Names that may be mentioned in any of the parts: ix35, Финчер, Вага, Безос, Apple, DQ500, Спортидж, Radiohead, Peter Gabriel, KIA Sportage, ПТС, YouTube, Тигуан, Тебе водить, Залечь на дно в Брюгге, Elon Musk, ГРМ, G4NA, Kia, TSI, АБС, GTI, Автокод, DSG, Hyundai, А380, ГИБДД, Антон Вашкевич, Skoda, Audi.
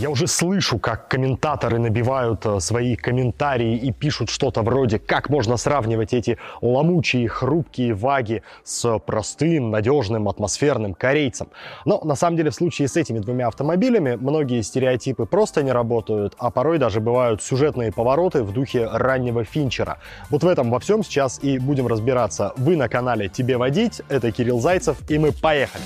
Я уже слышу, как комментаторы набивают свои комментарии и пишут что-то вроде «Как можно сравнивать эти ломучие, хрупкие ваги с простым, надежным, атмосферным корейцем?». Но на самом деле в случае с этими двумя автомобилями многие стереотипы просто не работают, а порой даже бывают сюжетные повороты в духе раннего Финчера. Вот в этом во всем сейчас и будем разбираться. Вы на канале «Тебе водить», это Кирилл Зайцев, и мы поехали!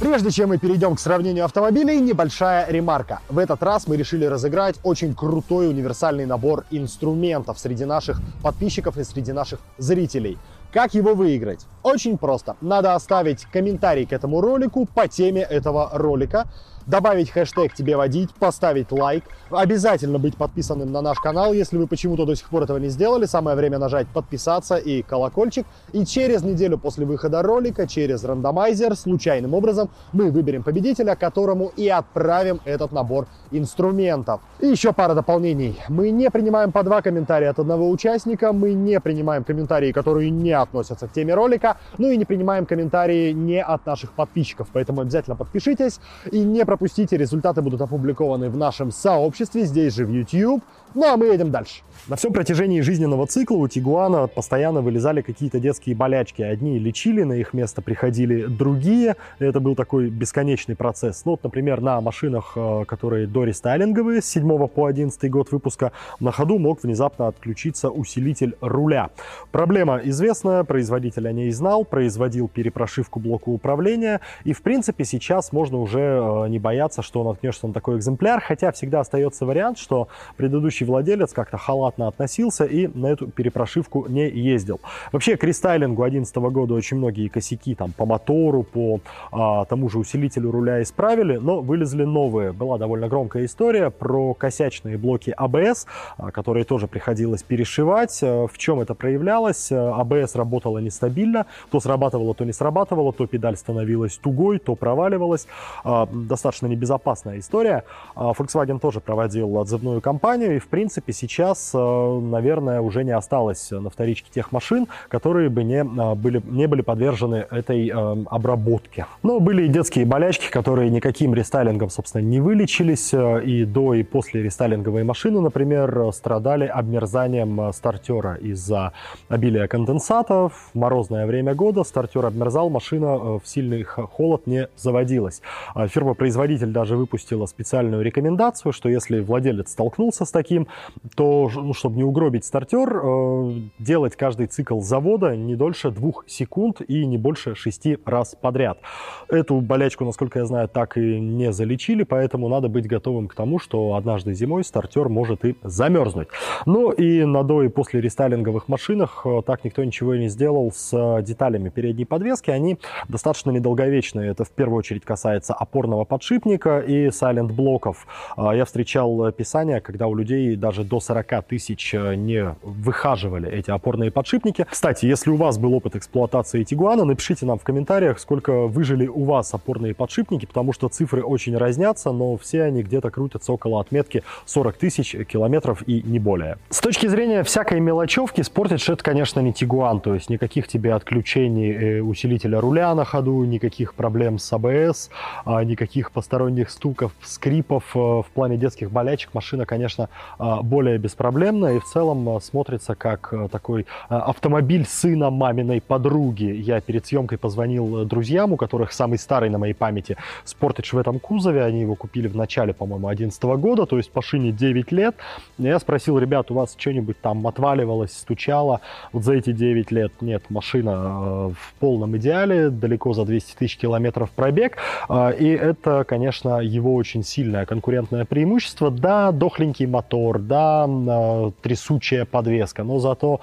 Прежде чем мы перейдем к сравнению автомобилей, небольшая ремарка. В этот раз мы решили разыграть очень крутой универсальный набор инструментов среди наших подписчиков и среди наших зрителей. Как его выиграть? Очень просто. Надо оставить комментарий к этому ролику по теме этого ролика, добавить хэштег «Тебе водить», поставить лайк, обязательно быть подписанным на наш канал. Если вы почему-то до сих пор этого не сделали, самое время нажать «Подписаться» и колокольчик. И через неделю после выхода ролика, через рандомайзер, случайным образом мы выберем победителя, которому и отправим этот набор инструментов. И еще пара дополнений. Мы не принимаем по два комментария от одного участника, мы не принимаем комментарии, которые не относятся к теме ролика, ну и не принимаем комментарии не от наших подписчиков. Поэтому обязательно подпишитесь и не пропустите, результаты будут опубликованы в нашем сообществе, здесь же в YouTube. Ну а мы едем дальше. На всем протяжении жизненного цикла у Тигуана постоянно вылезали какие-то детские болячки. Одни лечили, на их место приходили другие. Это был такой бесконечный процесс. Ну, вот, например, на машинах, которые дорестайлинговые, с 7 по 11 год выпуска, на ходу мог внезапно отключиться усилитель руля. Проблема известная, производитель о ней знал, производил перепрошивку блока управления. И, в принципе, сейчас можно уже не бояться, что наткнешься на такой экземпляр, хотя всегда остается вариант, что предыдущий владелец как-то халатно относился и на эту перепрошивку не ездил. Вообще к рестайлингу 2011 года очень многие косяки там по мотору, по тому же усилителю руля исправили, но вылезли новые. Была довольно громкая история про косячные блоки АБС, которые тоже приходилось перешивать. В чем это проявлялось? АБС работала нестабильно, то срабатывала, то не срабатывала, то педаль становилась тугой, то проваливалась. Достаточно небезопасная история. Volkswagen тоже проводил отзывную кампанию, и в принципе сейчас, наверное, уже не осталось на вторичке тех машин, которые бы не были подвержены этой обработке. Но были и детские болячки, которые никаким рестайлингом, собственно, не вылечились, и до и после рестайлинговые машины, например, страдали обмерзанием стартера из-за обилия конденсатов. В морозное время года стартер обмерзал, машина в сильный холод не заводилась. Фирма-производитель даже выпустила специальную рекомендацию, что если владелец столкнулся с таким, то, чтобы не угробить стартер, делать каждый цикл завода не дольше 2 секунд и не больше 6 раз подряд. Эту болячку, насколько я знаю, так и не залечили, поэтому надо быть готовым к тому, что однажды зимой стартер может и замерзнуть. Ну и на до и после рестайлинговых машинах так никто ничего и не сделал с деталями передней подвески. Они достаточно недолговечные. Это в первую очередь касается опорного подшипника и сайлент-блоков. Я встречал описание, когда у людей даже до 40 тысяч не выхаживали эти опорные подшипники. Кстати, если у вас был опыт эксплуатации Тигуана, напишите нам в комментариях, сколько выжили у вас опорные подшипники, потому что цифры очень разнятся, но все они где-то крутятся около отметки 40 тысяч километров и не более. С точки зрения всякой мелочевки, Sportage это, конечно, не Тигуан, то есть никаких тебе отключений усилителя руля на ходу, никаких проблем с АБС, никаких посторонних стуков, скрипов. В плане детских болячек машина, конечно, более беспроблемная и в целом смотрится как такой автомобиль сына маминой подруги. Я перед съемкой позвонил друзьям, у которых самый старый на моей памяти Sportage в этом кузове. Они его купили в начале, по-моему, 2011 года, то есть машине 9 лет. Я спросил: ребят, у вас что-нибудь там отваливалось, стучало вот за эти 9 лет? Нет, машина в полном идеале, далеко за 200 тысяч километров пробег. И это, конечно, его очень сильное конкурентное преимущество. Да, дохленький мотор, да, трясучая подвеска, но зато,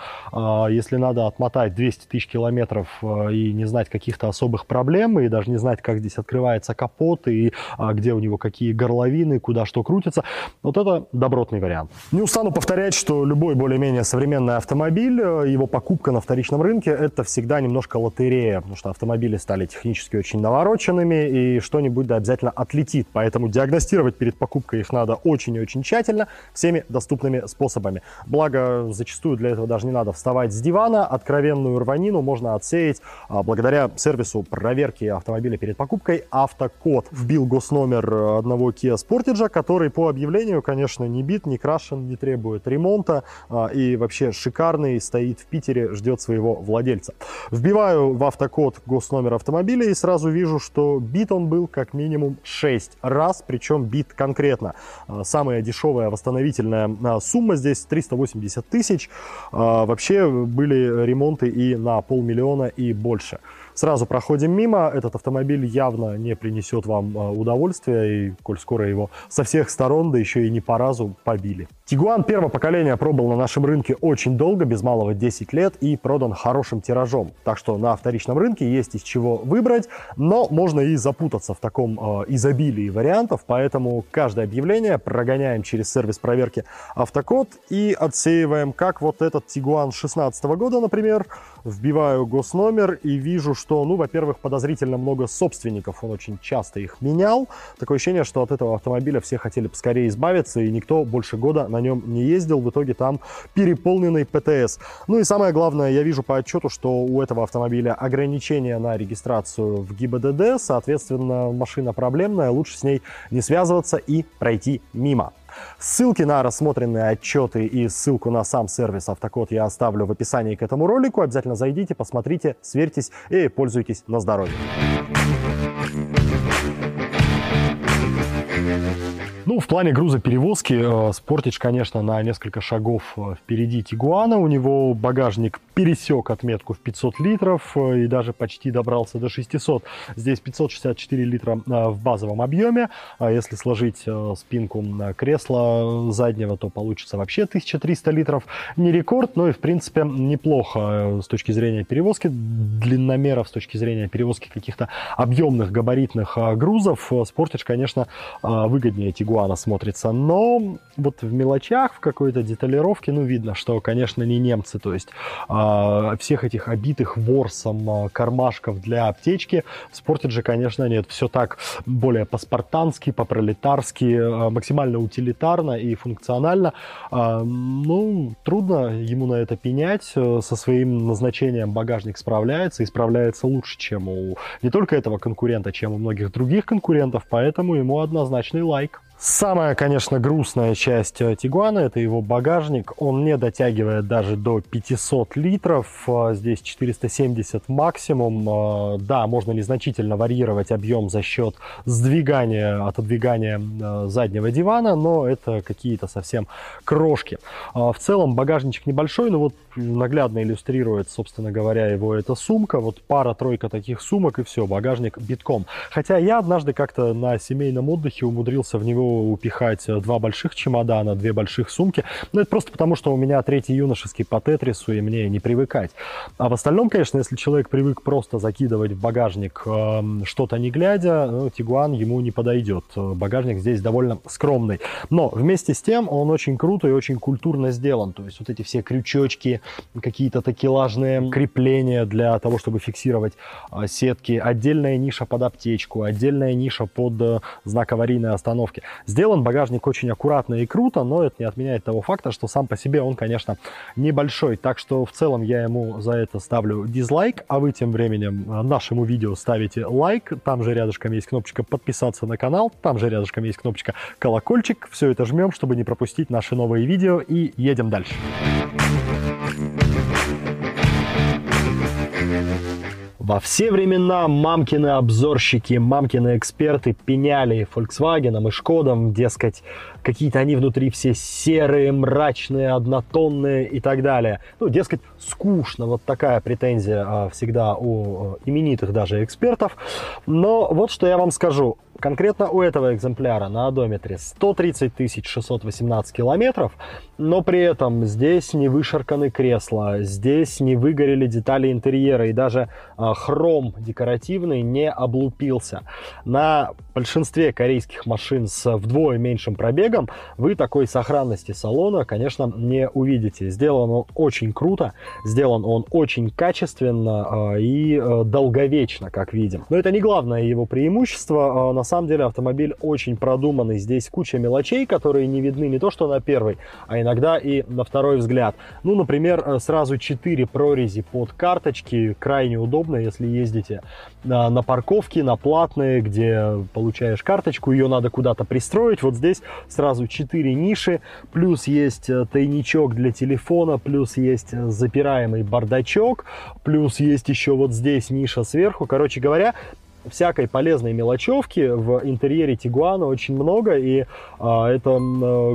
если надо отмотать 200 тысяч километров и не знать каких-то особых проблем, и даже не знать, как здесь открывается капот, и где у него какие горловины, куда что крутится, вот это добротный вариант. Не устану повторять, что любой более-менее современный автомобиль, его покупка на вторичном рынке, это всегда немножко лотерея, потому что автомобили стали технически очень навороченными, и что-нибудь да обязательно отлетит, поэтому диагностировать перед покупкой их надо очень и очень тщательно. Все всеми доступными способами. Благо, зачастую для этого даже не надо вставать с дивана. Откровенную рванину можно отсеять благодаря сервису проверки автомобиля перед покупкой «Автокод». Вбил госномер одного KIA Sportage, который по объявлению, конечно, не бит, не крашен, не требует ремонта. И вообще шикарный, стоит в Питере, ждет своего владельца. Вбиваю в «Автокод» госномер автомобиля и сразу вижу, что бит он был как минимум 6 раз, причем бит конкретно. Самая дешевая восстановительная сумма здесь 380 тысяч. Вообще были ремонты и на полмиллиона, и больше. Сразу проходим мимо. Этот автомобиль явно не принесет вам удовольствия, и коль скоро его со всех сторон, да еще и не по разу, побили. Тигуан первого поколения пробыл на нашем рынке очень долго, без малого 10 лет, и продан хорошим тиражом. Так что на вторичном рынке есть из чего выбрать, но можно и запутаться в таком изобилии вариантов, поэтому каждое объявление прогоняем через сервис проверки «Автокод» и отсеиваем, как вот этот Тигуан 16 года, например. Вбиваю госномер и вижу, что, ну, во-первых, подозрительно много собственников, он очень часто их менял. Такое ощущение, что от этого автомобиля все хотели поскорее избавиться, и никто больше года на нем не ездил. В итоге там переполненный ПТС. Ну и самое главное, я вижу по отчету, что у этого автомобиля ограничения на регистрацию в ГИБДД, соответственно, машина проблемная, лучше с ней не связываться и пройти мимо. Ссылки на рассмотренные отчеты и ссылку на сам сервис «Автокод» я оставлю в описании к этому ролику. Обязательно зайдите, посмотрите, сверьтесь и пользуйтесь на здоровье. Ну, в плане грузоперевозки Sportage, конечно, на несколько шагов впереди Тигуана. У него багажник пересек отметку в 500 литров и даже почти добрался до 600. Здесь 564 литра в базовом объеме. А если сложить спинку кресла заднего, то получится вообще 1300 литров. Не рекорд, но и, в принципе, неплохо с точки зрения перевозки длинномеров, с точки зрения перевозки каких-то объемных габаритных грузов. Sportage, конечно, выгоднее Тигуана смотрится, но вот в мелочах, в какой-то деталировке, ну, видно, что, конечно, не немцы, то есть всех этих обитых ворсом кармашков для аптечки в Sportage, конечно, нет. Все так более по-спартански, по-пролетарски, максимально утилитарно и функционально. Ну, трудно ему на это пенять, со своим назначением багажник справляется, и справляется лучше, чем у не только этого конкурента, чем у многих других конкурентов, поэтому ему однозначный лайк. Самая, конечно, грустная часть Тигуана – это его багажник. Он не дотягивает даже до 500 литров, здесь 470 максимум. Да, можно незначительно варьировать объем за счет сдвигания, отодвигания заднего дивана, но это какие-то совсем крошки. В целом багажничек небольшой, но вот наглядно иллюстрирует, собственно говоря, его эта сумка. Вот пара-тройка таких сумок, и все, багажник битком. Хотя я однажды как-то на семейном отдыхе умудрился в него упихать два больших чемодана, две больших сумки. Но это просто потому, что у меня третий юношеский по тетрису, и мне не привыкать. А в остальном, конечно, если человек привык просто закидывать в багажник что-то не глядя, ну, Тигуан ему не подойдет. Багажник здесь довольно скромный. Но вместе с тем он очень круто и очень культурно сделан. То есть вот эти все крючочки, какие-то такелажные крепления для того, чтобы фиксировать сетки, отдельная ниша под аптечку, отдельная ниша под знак аварийной остановки. Сделан багажник очень аккуратно и круто, но это не отменяет того факта, что сам по себе он, конечно, небольшой. Так что в целом я ему за это ставлю дизлайк, а вы тем временем нашему видео ставите лайк. Там же рядышком есть кнопочка подписаться на канал, там же рядышком есть кнопочка колокольчик. Все это жмем, чтобы не пропустить наши новые видео, и едем дальше. Во все времена мамкины обзорщики, мамкины эксперты пеняли Volkswagen и Skoda, дескать, какие-то они внутри все серые, мрачные, однотонные и так далее. Ну, дескать, скучно. Вот такая претензия всегда у именитых даже экспертов. Но вот что я вам скажу. Конкретно у этого экземпляра на одометре 130 618 километров, но при этом здесь не вышарканы кресла, здесь не выгорели детали интерьера, и даже хром декоративный не облупился. На большинстве корейских машин с вдвое меньшим пробегом вы такой сохранности салона, конечно, не увидите. Сделан он очень круто, сделан он очень качественно и долговечно, как видим. Но это не главное его преимущество. На самом деле автомобиль очень продуманный. Здесь куча мелочей, которые не видны не то что на первый, а иногда и на второй взгляд. Ну, например, сразу 4 прорези под карточки. Крайне удобно, если ездите на парковке, на платные, где получаешь карточку, ее надо куда-то пристроить. Вот здесь сразу 4 ниши, плюс есть тайничок для телефона, плюс есть запираемый бардачок, плюс есть еще вот здесь ниша сверху. Короче говоря, всякой полезной мелочевки в интерьере Тигуана очень много, и это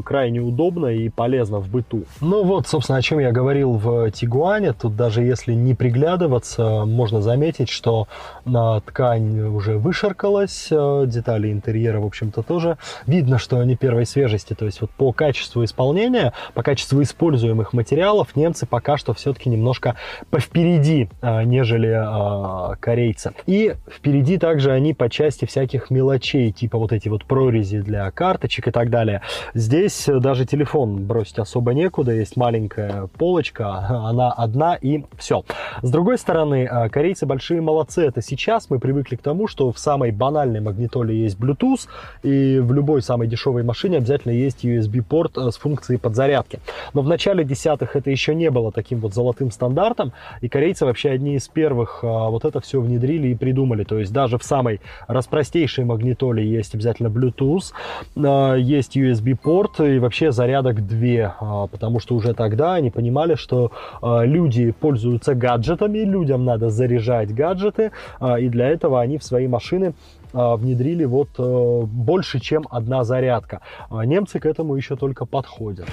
крайне удобно и полезно в быту. Ну вот, собственно, о чем я говорил в Тигуане. Тут даже если не приглядываться, можно заметить, что ткань уже вышаркалась, детали интерьера, в общем-то, тоже. Видно, что они первой свежести, то есть вот по качеству исполнения, по качеству используемых материалов немцы пока что все-таки немножко повпереди, нежели корейцы. И впереди также они по части всяких мелочей, типа вот эти вот прорези для карточек и так далее. Здесь даже телефон бросить особо некуда, есть маленькая полочка, она одна, и все. С другой стороны, корейцы большие молодцы. Это сейчас мы привыкли к тому, что в самой банальной магнитоле есть Bluetooth, и в любой самой дешевой машине обязательно есть USB-порт с функцией подзарядки. Но в начале десятых это еще не было таким вот золотым стандартом, и корейцы вообще одни из первых вот это все внедрили и придумали. То есть даже в самой распростейшей магнитоле есть обязательно Bluetooth, есть USB-порт и вообще зарядок 2, потому что уже тогда они понимали, что люди пользуются гаджетами, людям надо заряжать гаджеты, и для этого они в свои машины внедрили вот больше, чем одна зарядка. Немцы к этому еще только подходят.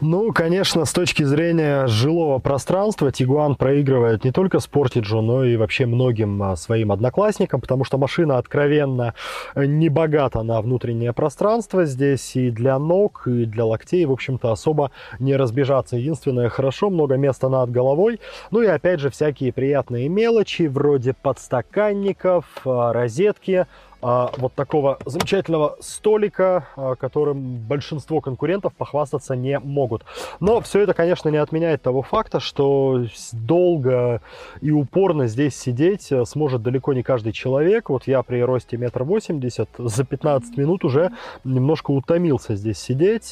Ну, конечно, с точки зрения жилого пространства Тигуан проигрывает не только Спортиджу, но и вообще многим своим одноклассникам, потому что машина откровенно не богата на внутреннее пространство. Здесь и для ног, и для локтей, в общем-то, особо не разбежаться. Единственное, хорошо, много места над головой. Ну и опять же, всякие приятные мелочи, вроде подстаканников, розетки, вот такого замечательного столика, которым большинство конкурентов похвастаться не могут. Но все это, конечно, не отменяет того факта, что долго и упорно здесь сидеть сможет далеко не каждый человек. Вот я при росте 1,80 м за 15 минут уже немножко утомился здесь сидеть.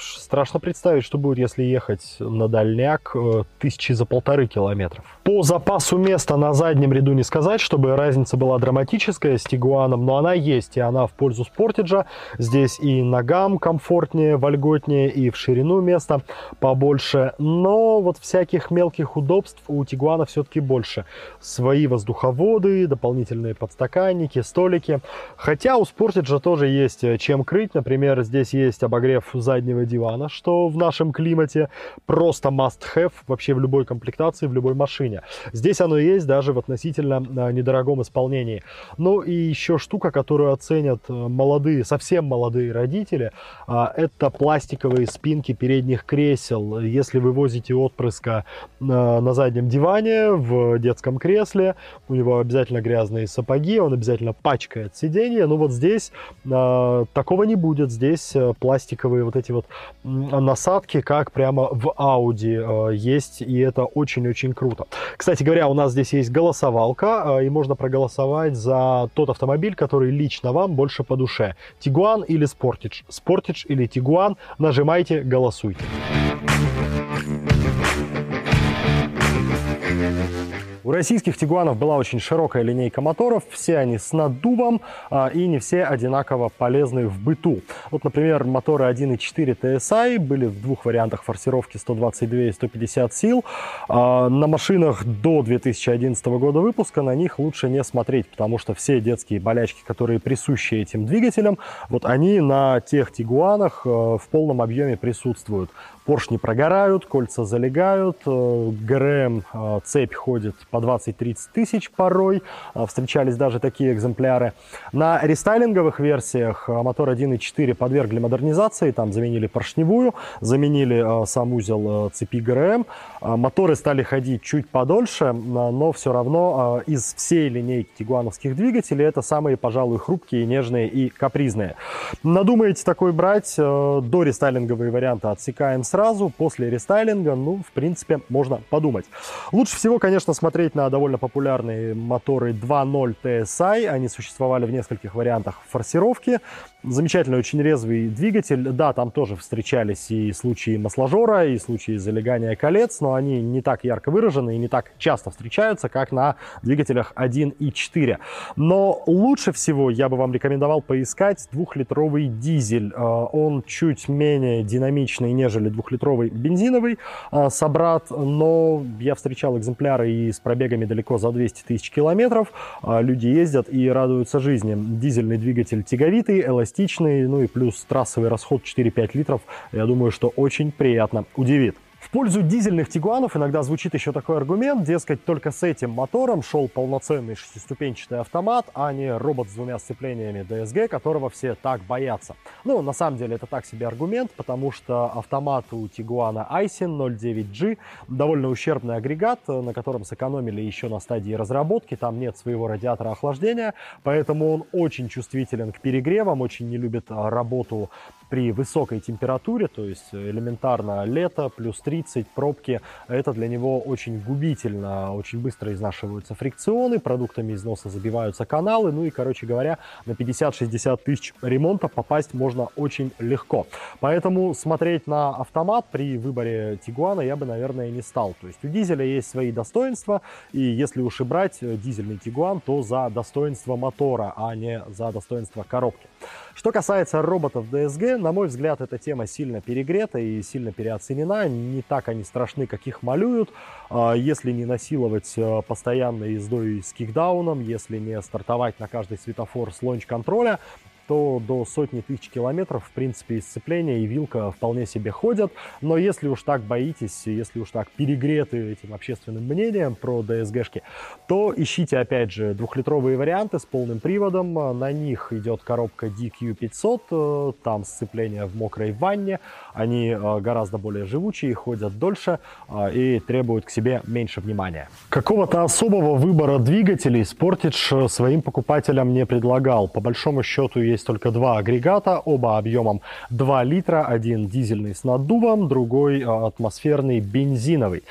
Страшно представить, что будет, если ехать на дальняк тысячи за 1,5 километра. По запасу места на заднем ряду не сказать, чтобы разница была драматическая с Тигуаном, но она есть, и она в пользу Спортиджа. Здесь и ногам комфортнее, вольготнее, и в ширину места побольше, но вот всяких мелких удобств у Тигуана все-таки больше. Свои воздуховоды, дополнительные подстаканники, столики. Хотя у Спортиджа тоже есть чем крыть. Например, здесь есть обогрев заднего дивана, что в нашем климате просто must-have вообще в любой комплектации, в любой машине. Здесь оно есть даже в относительно недорогом исполнении. Ну и еще штука, которую оценят молодые, совсем молодые родители, это пластиковые спинки передних кресел. Если вы возите отпрыска на заднем диване, в детском кресле, у него обязательно грязные сапоги, он обязательно пачкает сиденье. Ну вот здесь такого не будет. Здесь пластиковые вот эти вот насадки, как прямо в Audi есть, и это очень-очень круто. Кстати говоря, у нас здесь есть голосовалка, и можно проголосовать за тот автомобиль, который лично вам больше по душе. Тигуан или Спортидж? Спортидж или Тигуан? Нажимайте, голосуйте. У российских Тигуанов была очень широкая линейка моторов, все они с наддувом, и не все одинаково полезны в быту. Вот, например, моторы 1.4 TSI были в двух вариантах форсировки 122 и 150 сил. На машинах до 2011 года выпуска на них лучше не смотреть, потому что все детские болячки, которые присущи этим двигателям, вот они на тех Тигуанах в полном объеме присутствуют. Поршни прогорают, кольца залегают, ГРМ цепь ходит по 20-30 тысяч порой, встречались даже такие экземпляры. На рестайлинговых версиях мотор 1.4 подвергли модернизации, там заменили поршневую, заменили сам узел цепи ГРМ, моторы стали ходить чуть подольше, но все равно из всей линейки тигуановских двигателей это самые, пожалуй, хрупкие, нежные и капризные. Надумаете такой брать, до рестайлинговые варианты отсекаем сразу, после рестайлинга, ну, в принципе, можно подумать. Лучше всего, конечно, смотреть на довольно популярные моторы 2.0 TSI. Они существовали в нескольких вариантах форсировки. Замечательный, очень резвый двигатель. Да, там тоже встречались и случаи масложора, и случаи залегания колец, но они не так ярко выражены и не так часто встречаются, как на двигателях 1.4. Но лучше всего я бы вам рекомендовал поискать 2-литровый дизель. Он чуть менее динамичный, нежели 2-литровый бензиновый собрат, но я встречал экземпляры и с пробегами далеко за 200 тысяч километров. Люди ездят и радуются жизни. Дизельный двигатель тяговитый, эластичный, ну и плюс трассовый расход 4-5 литров, я думаю, что очень приятно удивит. В пользу дизельных тигуанов иногда звучит еще такой аргумент, дескать, только с этим мотором шел полноценный шестиступенчатый автомат, а не робот с двумя сцеплениями DSG, которого все так боятся. Ну, на самом деле, это так себе аргумент, потому что автомат у тигуана Aisin 09G довольно ущербный агрегат, на котором сэкономили еще на стадии разработки, там нет своего радиатора охлаждения, поэтому он очень чувствителен к перегревам, очень не любит работу при высокой температуре, то есть элементарно лето, плюс 30, пробки, это для него очень губительно, очень быстро изнашиваются фрикционы, продуктами износа забиваются каналы, ну и, короче говоря, на 50-60 тысяч ремонта попасть можно очень легко. Поэтому смотреть на автомат при выборе Тигуана я бы, наверное, не стал. То есть у дизеля есть свои достоинства, и если уж и брать дизельный Тигуан, то за достоинство мотора, а не за достоинство коробки. Что касается роботов DSG, на мой взгляд, эта тема сильно перегрета и сильно переоценена. Не так они страшны, как их малюют. Если не насиловать постоянной ездой с кикдауном, если не стартовать на каждый светофор с лонч-контроля, то до сотни тысяч километров, в принципе, и сцепление, и вилка вполне себе ходят. Но если уж так боитесь, если уж так перегреты этим общественным мнением про DSG-шки, то ищите, опять же, 2-литровые варианты с полным приводом. На них идет коробка DQ500, там сцепление в мокрой ванне. Они гораздо более живучие, ходят дольше и требуют к себе меньше внимания. Какого-то особого выбора двигателей Sportage своим покупателям не предлагал. По большому счету, есть только два агрегата, оба объемом 2 литра, один дизельный с наддувом, другой атмосферный бензиновый.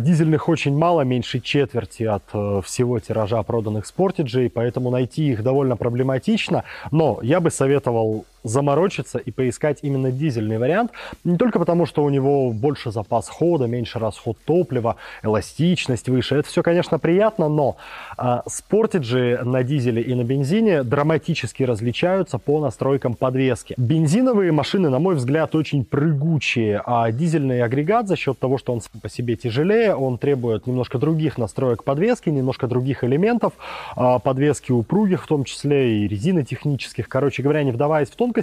Дизельных очень мало, меньше четверти от всего тиража проданных Sportage, поэтому найти их довольно проблематично, но я бы советовал заморочиться и поискать именно дизельный вариант, не только потому, что у него больше запас хода, меньше расход топлива, эластичность выше, это все, конечно, приятно, но Sportage на дизеле и на бензине драматически различаются по настройкам подвески. Бензиновые машины, на мой взгляд, очень прыгучие, а дизельный агрегат за счет того, что он сам по себе тяжелее, он требует немножко других настроек подвески, немножко других элементов, подвески упругих, в том числе и резинотехнических, короче говоря, не вдаваясь в тонкость,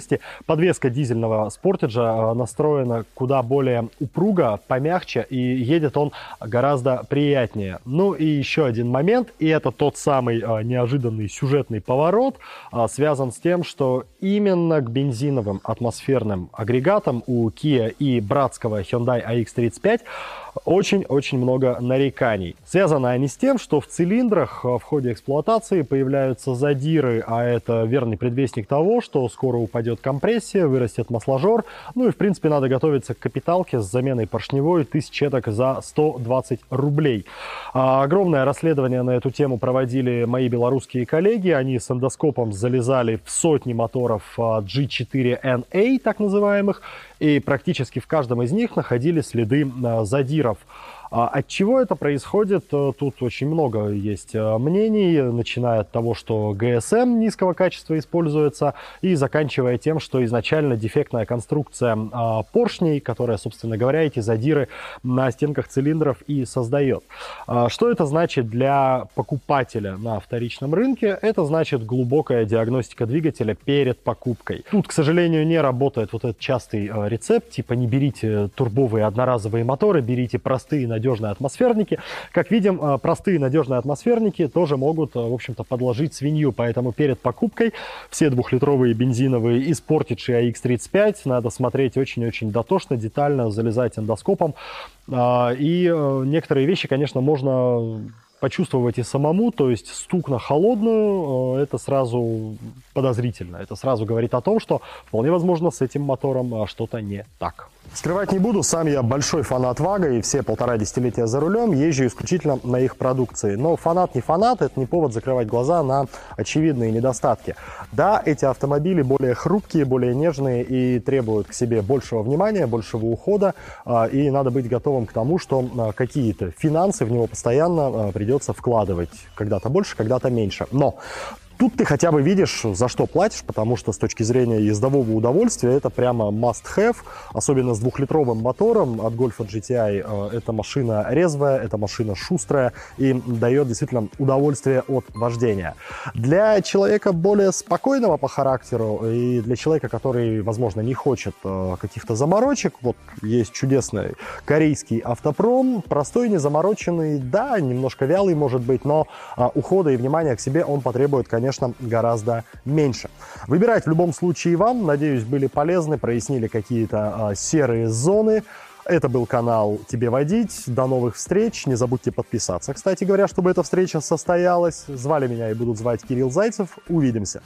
подвеска дизельного Sportage настроена куда более упруго, помягче, и едет он гораздо приятнее. Ну и еще один момент, и это тот самый неожиданный сюжетный поворот, связан с тем, что именно к бензиновым атмосферным агрегатам у Kia и братского Hyundai ix35 очень-очень много нареканий. Связаны они с тем, что в цилиндрах в ходе эксплуатации появляются задиры, а это верный предвестник того, что скоро упадет компрессия, вырастет масложор, ну и, в принципе, надо готовиться к капиталке с заменой поршневой 1000 этак за 120 рублей. Огромное расследование на эту тему проводили мои белорусские коллеги, они с эндоскопом залезали в сотни моторов G4NA, так называемых, и практически в каждом из них находили следы задиров. От чего это происходит? Тут очень много есть мнений, начиная от того, что ГСМ низкого качества используется, и заканчивая тем, что изначально дефектная конструкция поршней, которая, собственно говоря, эти задиры на стенках цилиндров и создает. Что это значит для покупателя на вторичном рынке? Это значит глубокая диагностика двигателя перед покупкой. Тут, к сожалению, не работает вот этот частый рецепт, типа не берите турбовые одноразовые моторы, берите простые надежные атмосферники. Как видим, простые надежные атмосферники тоже могут, в общем-то, подложить свинью, поэтому перед покупкой все 2-литровые бензиновые и Sportage и ix35 надо смотреть очень-очень дотошно, детально, залезать эндоскопом. И некоторые вещи, конечно, можно почувствовать и самому, то есть стук на холодную, это сразу подозрительно, это сразу говорит о том, что вполне возможно с этим мотором что-то не так. Скрывать не буду, сам я большой фанат Вага, и все полтора десятилетия за рулем езжу исключительно на их продукции. Но фанат не фанат, это не повод закрывать глаза на очевидные недостатки. Да, эти автомобили более хрупкие, более нежные и требуют к себе большего внимания, большего ухода, и надо быть готовым к тому, что какие-то финансы в него постоянно придется вкладывать. Когда-то больше, когда-то меньше. Но тут ты хотя бы видишь, за что платишь, потому что с точки зрения ездового удовольствия это прямо must-have, особенно с двухлитровым мотором от Golf от GTI. Эта машина резвая, эта машина шустрая и дает действительно удовольствие от вождения. Для человека более спокойного по характеру и для человека, который, возможно, не хочет каких-то заморочек, вот есть чудесный корейский автопром, простой, незамороченный, да, немножко вялый может быть, но ухода и внимания к себе он потребует, конечно, гораздо меньше. Выбирать в любом случае вам. Надеюсь, были полезны, прояснили какие-то серые зоны. Это был канал «Тебе водить». До новых встреч. Не забудьте подписаться, кстати говоря, чтобы эта встреча состоялась. Звали меня и будут звать Кирилл Зайцев. Увидимся.